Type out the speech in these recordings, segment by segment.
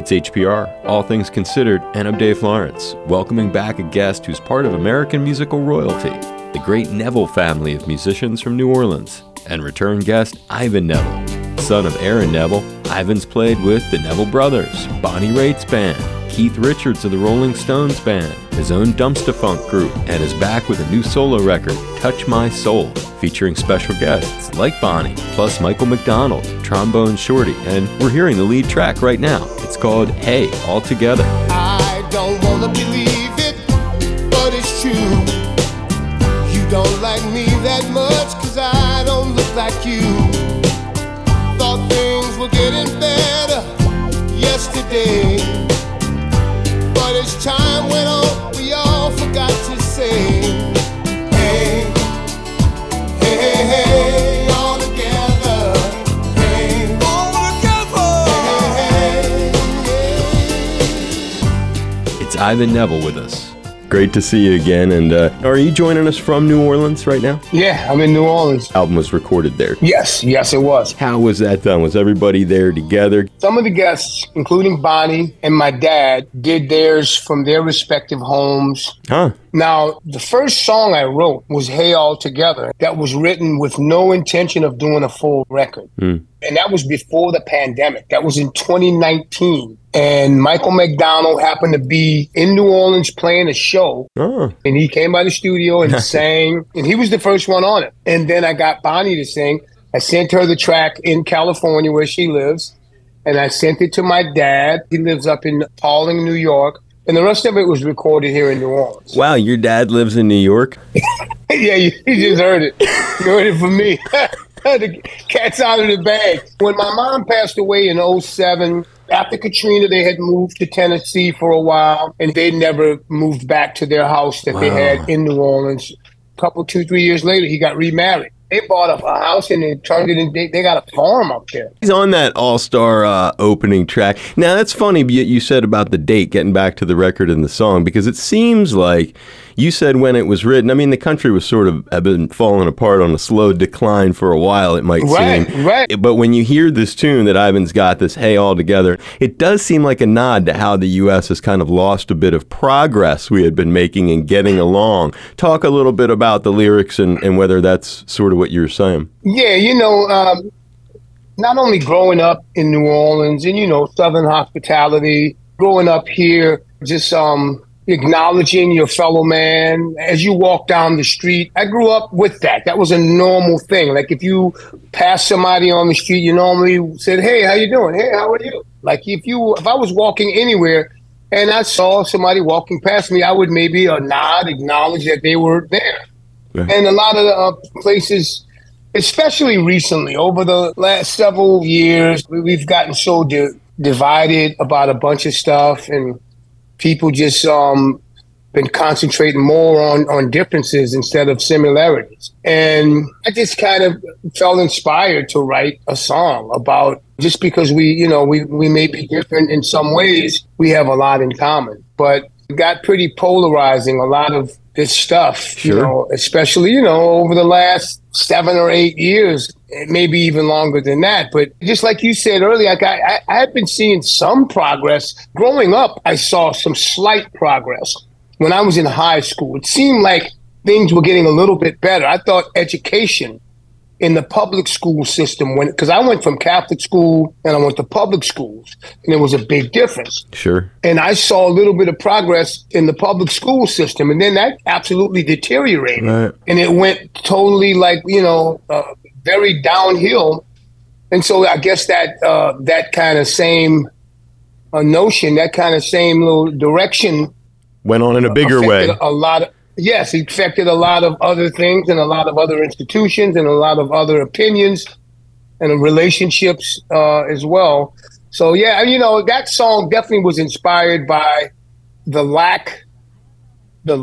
It's HPR, All Things Considered, and I'm Dave Lawrence, welcoming back a guest who's part of American musical royalty, the great Neville family of musicians from New Orleans, and return guest Ivan Neville. Son of Aaron Neville, Ivan's played with the Neville Brothers, Bonnie Raitt's band, Keith Richards of the Rolling Stones band, his own Dumpster Funk group, and is back with a new solo record, Touch My Soul, featuring special guests like Bonnie, plus Michael McDonald, Trombone Shorty, and we're hearing the lead track right now. It's called Hey All Together. I don't wanna believe it, but it's true. You don't like me that much, cause I don't look like you. Thought things were getting better yesterday, but as time went on, we all forgot to say, hey, hey, hey, hey. Ivan Neville with us. Great to see you again. And are you joining us from New Orleans right now? Yeah, I'm in New Orleans. Album was recorded there. Yes, it was. How was that done? Was everybody there together? Some of the guests, including Bonnie and my dad, did theirs from their respective homes. Huh. Now, the first song I wrote was Hey All Together. That was written with no intention of doing a full record. Mm. And that was before the pandemic. That was in 2019. And Michael McDonald happened to be in New Orleans playing a show. Oh. And he came by the studio and sang. And he was the first one on it. And then I got Bonnie to sing. I sent her the track in California where she lives. And I sent it to my dad. He lives up in Pawling, New York. And the rest of it was recorded here in New Orleans. Wow, your dad lives in New York? Yeah, you just heard it. You heard it from me. The cat's out of the bag. When my mom passed away in 2007, after Katrina, they had moved to Tennessee for a while, and they never moved back to their house that they had in New Orleans. A couple, 2-3 years later, he got remarried. They bought up a house and they turned it in. They got a farm up there. He's on that all-star opening track. Now, that's funny you said about the date, getting back to the record and the song, because it seems like you said when it was written, I mean, the country was sort of been falling apart on a slow decline for a while, it might seem. Right. But when you hear this tune that Ivan's got, this Hey All Together, it does seem like a nod to how the U.S. has kind of lost a bit of progress we had been making and getting along. Talk a little bit about the lyrics and whether that's sort of what you were saying. Yeah, not only growing up in New Orleans and, Southern hospitality, growing up here, just acknowledging your fellow man as you walk down the street. I grew up with that. That was a normal thing. Like if you pass somebody on the street, you normally said, hey, how you doing? Hey, how are you? Like if I was walking anywhere and I saw somebody walking past me, I would maybe nod, acknowledge that they were there. Yeah. And a lot of the places, especially recently, over the last several years, we've gotten so divided about a bunch of stuff, and people just been concentrating more on differences instead of similarities. And I just kind of felt inspired to write a song about, just because we may be different in some ways, we have a lot in common. But it got pretty polarizing, a lot of this stuff, sure. Especially, over the last 7 or 8 years, maybe even longer than that. But just like you said earlier, I had been seeing some progress. Growing up, I saw some slight progress when I was in high school. It seemed like things were getting a little bit better. I thought education in the public school system, because I went from Catholic school and I went to public schools, and there was a big difference. Sure. And I saw a little bit of progress in the public school system, and then that absolutely deteriorated. Right. And it went totally very downhill. And so I guess that kind of same notion, that kind of same little direction went on in a bigger way. It affected a lot of other things and a lot of other institutions and a lot of other opinions and relationships as well. So, yeah, that song definitely was inspired by the lack of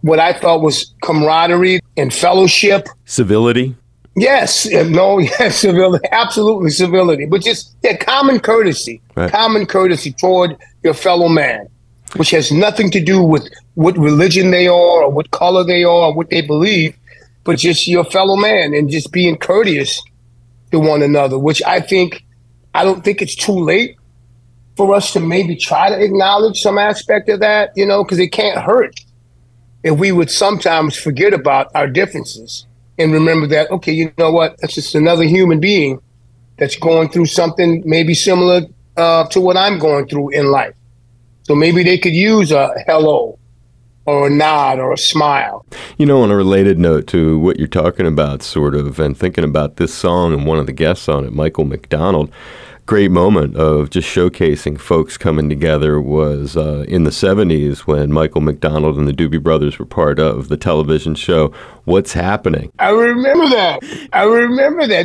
what I thought was camaraderie and fellowship. Civility. Civility, absolutely civility, but just common courtesy, right. Common courtesy toward your fellow man, which has nothing to do with what religion they are or what color they are or what they believe, but just your fellow man and just being courteous to one another, which I think I don't think it's too late for us to maybe try to acknowledge some aspect of that, you know, because it can't hurt if we would sometimes forget about our differences and remember that, okay, you know what, that's just another human being that's going through something maybe similar to what I'm going through in life. So maybe they could use a hello or a nod or a smile. You know, on a related note to what you're talking about, sort of, and thinking about this song and one of the guests on it, Michael McDonald, great moment of just showcasing folks coming together was in the 70s when Michael McDonald and the Doobie Brothers were part of the television show, What's Happening? I remember that.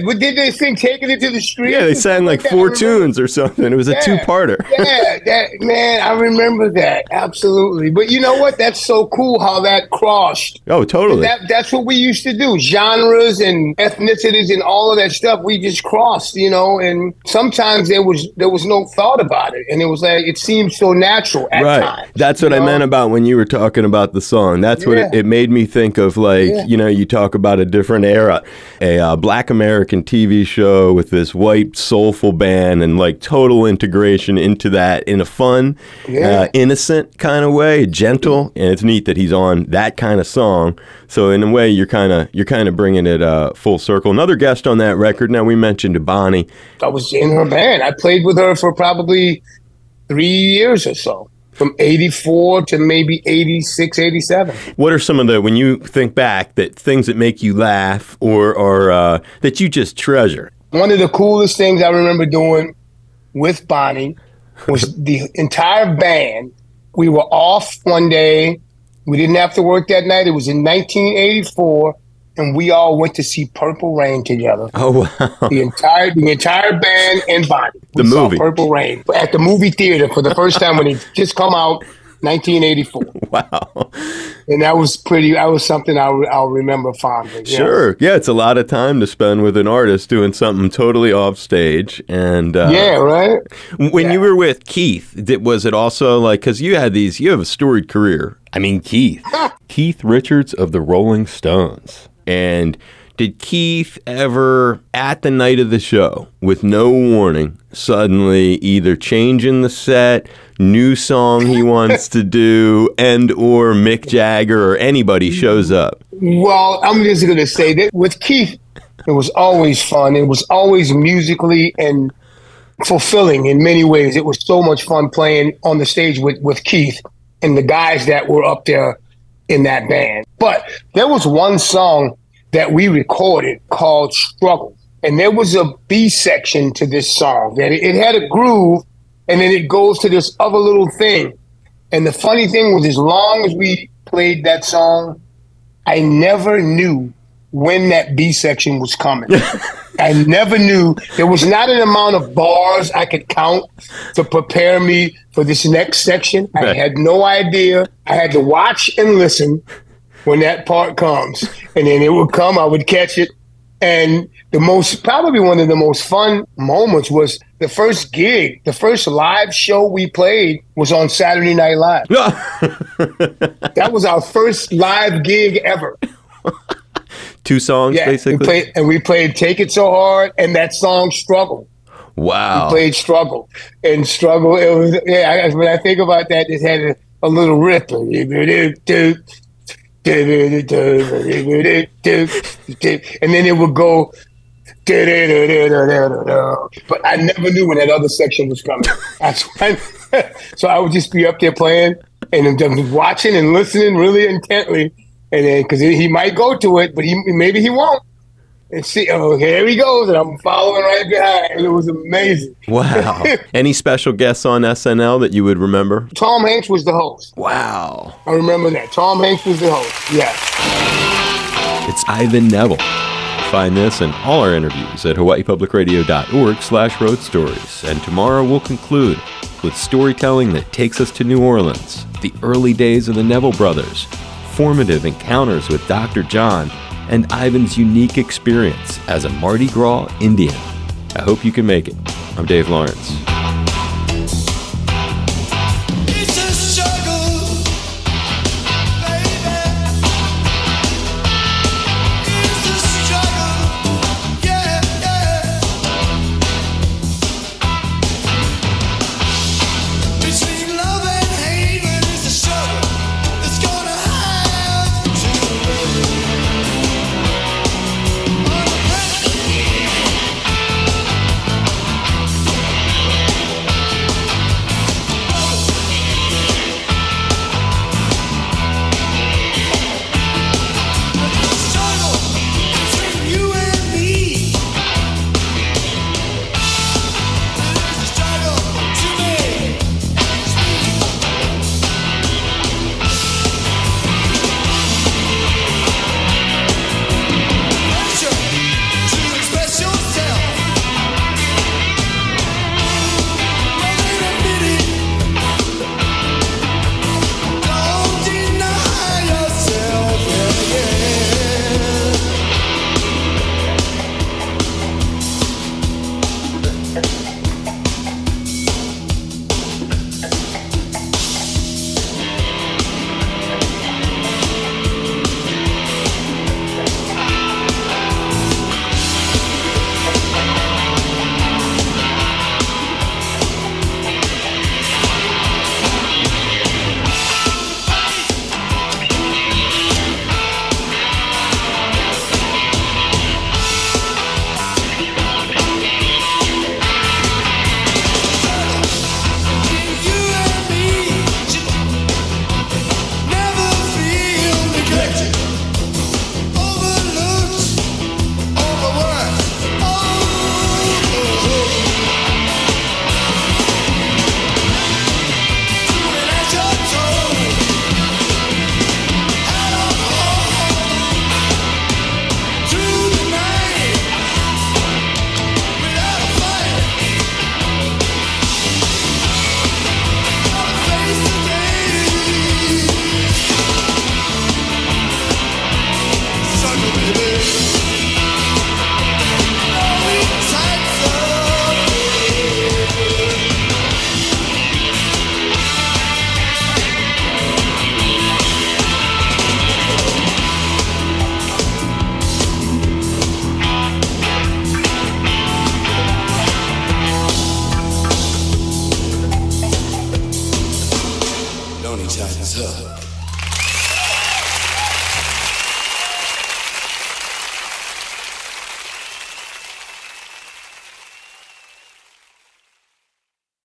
What did they sing, Taking It to the Street? Yeah, they sang like four tunes or something. It was a two-parter. Yeah, man, I remember that. Absolutely. But you know what? That's so cool how that crossed. Oh, totally. That's what we used to do. Genres and ethnicities and all of that stuff, we just crossed, you know, and sometimes there was no thought about it, and it was like it seemed so natural at times. That's what I meant about when you were talking about the song. That's what it made me think of, like, you know, you talk about a different era, a black American TV show with this white soulful band and like total integration into that in a fun, innocent kind of way, gentle, and it's neat that he's on that kind of song. So in a way, you're kind of bringing it full circle. Another guest on that record. Now, we mentioned Bonnie. I was in her band. I played with her for probably 3 years or so, from 84 to maybe 86, 87. What are some of when you think back, that things that make you laugh or that you just treasure? One of the coolest things I remember doing with Bonnie was the entire band. We were off one day. We didn't have to work that night. It was in 1984, and we all went to see Purple Rain together. Oh, wow. The entire band and Bonnie. The movie. Purple Rain at the movie theater for the first time when it just come out, 1984. Wow. And that was something I'll remember fondly. Sure. Know? Yeah, it's a lot of time to spend with an artist doing something totally off stage. And right? When you were with Keith, was it also like, because you have a storied career. I mean, Keith Richards of the Rolling Stones. And did Keith ever, at the night of the show, with no warning, suddenly either change in the set, new song he wants to do, and or Mick Jagger or anybody shows up? Well, I'm just going to say that with Keith, it was always fun. It was always musically and fulfilling in many ways. It was so much fun playing on the stage with Keith and the guys that were up there in that band. But there was one song that we recorded called Struggle. And there was a B section to this song that it had a groove, and then it goes to this other little thing. And the funny thing was, as long as we played that song, I never knew when that B section was coming. I never knew. There was not an amount of bars I could count to prepare me for this next section. I had no idea. I had to watch and listen when that part comes, and then it would come, I would catch it. And one of the most fun moments was the first live show we played was on Saturday Night Live. That was our first live gig ever. Two songs, basically? We played Take It So Hard and that song Struggle. Wow. We played Struggle. And Struggle, it was, when I think about that, it had a little riff. And then it would go, but I never knew when that other section was coming. So I would just be up there playing and just watching and listening really intently, and then because he might go to it, but maybe he won't. And see, oh, here he goes, and I'm following right behind. And it was amazing. Wow. Any special guests on SNL that you would remember? Tom Hanks was the host. Wow. I remember that. Tom Hanks was the host. Yeah. It's Ivan Neville. Find this and all our interviews at hawaiipublicradio.org/roadstories. And tomorrow we'll conclude with storytelling that takes us to New Orleans, the early days of the Neville Brothers, formative encounters with Dr. John, and Ivan's unique experience as a Mardi Gras Indian. I hope you can make it. I'm Dave Lawrence. It's a struggle, baby. It's a struggle, yeah, yeah. ponytails up.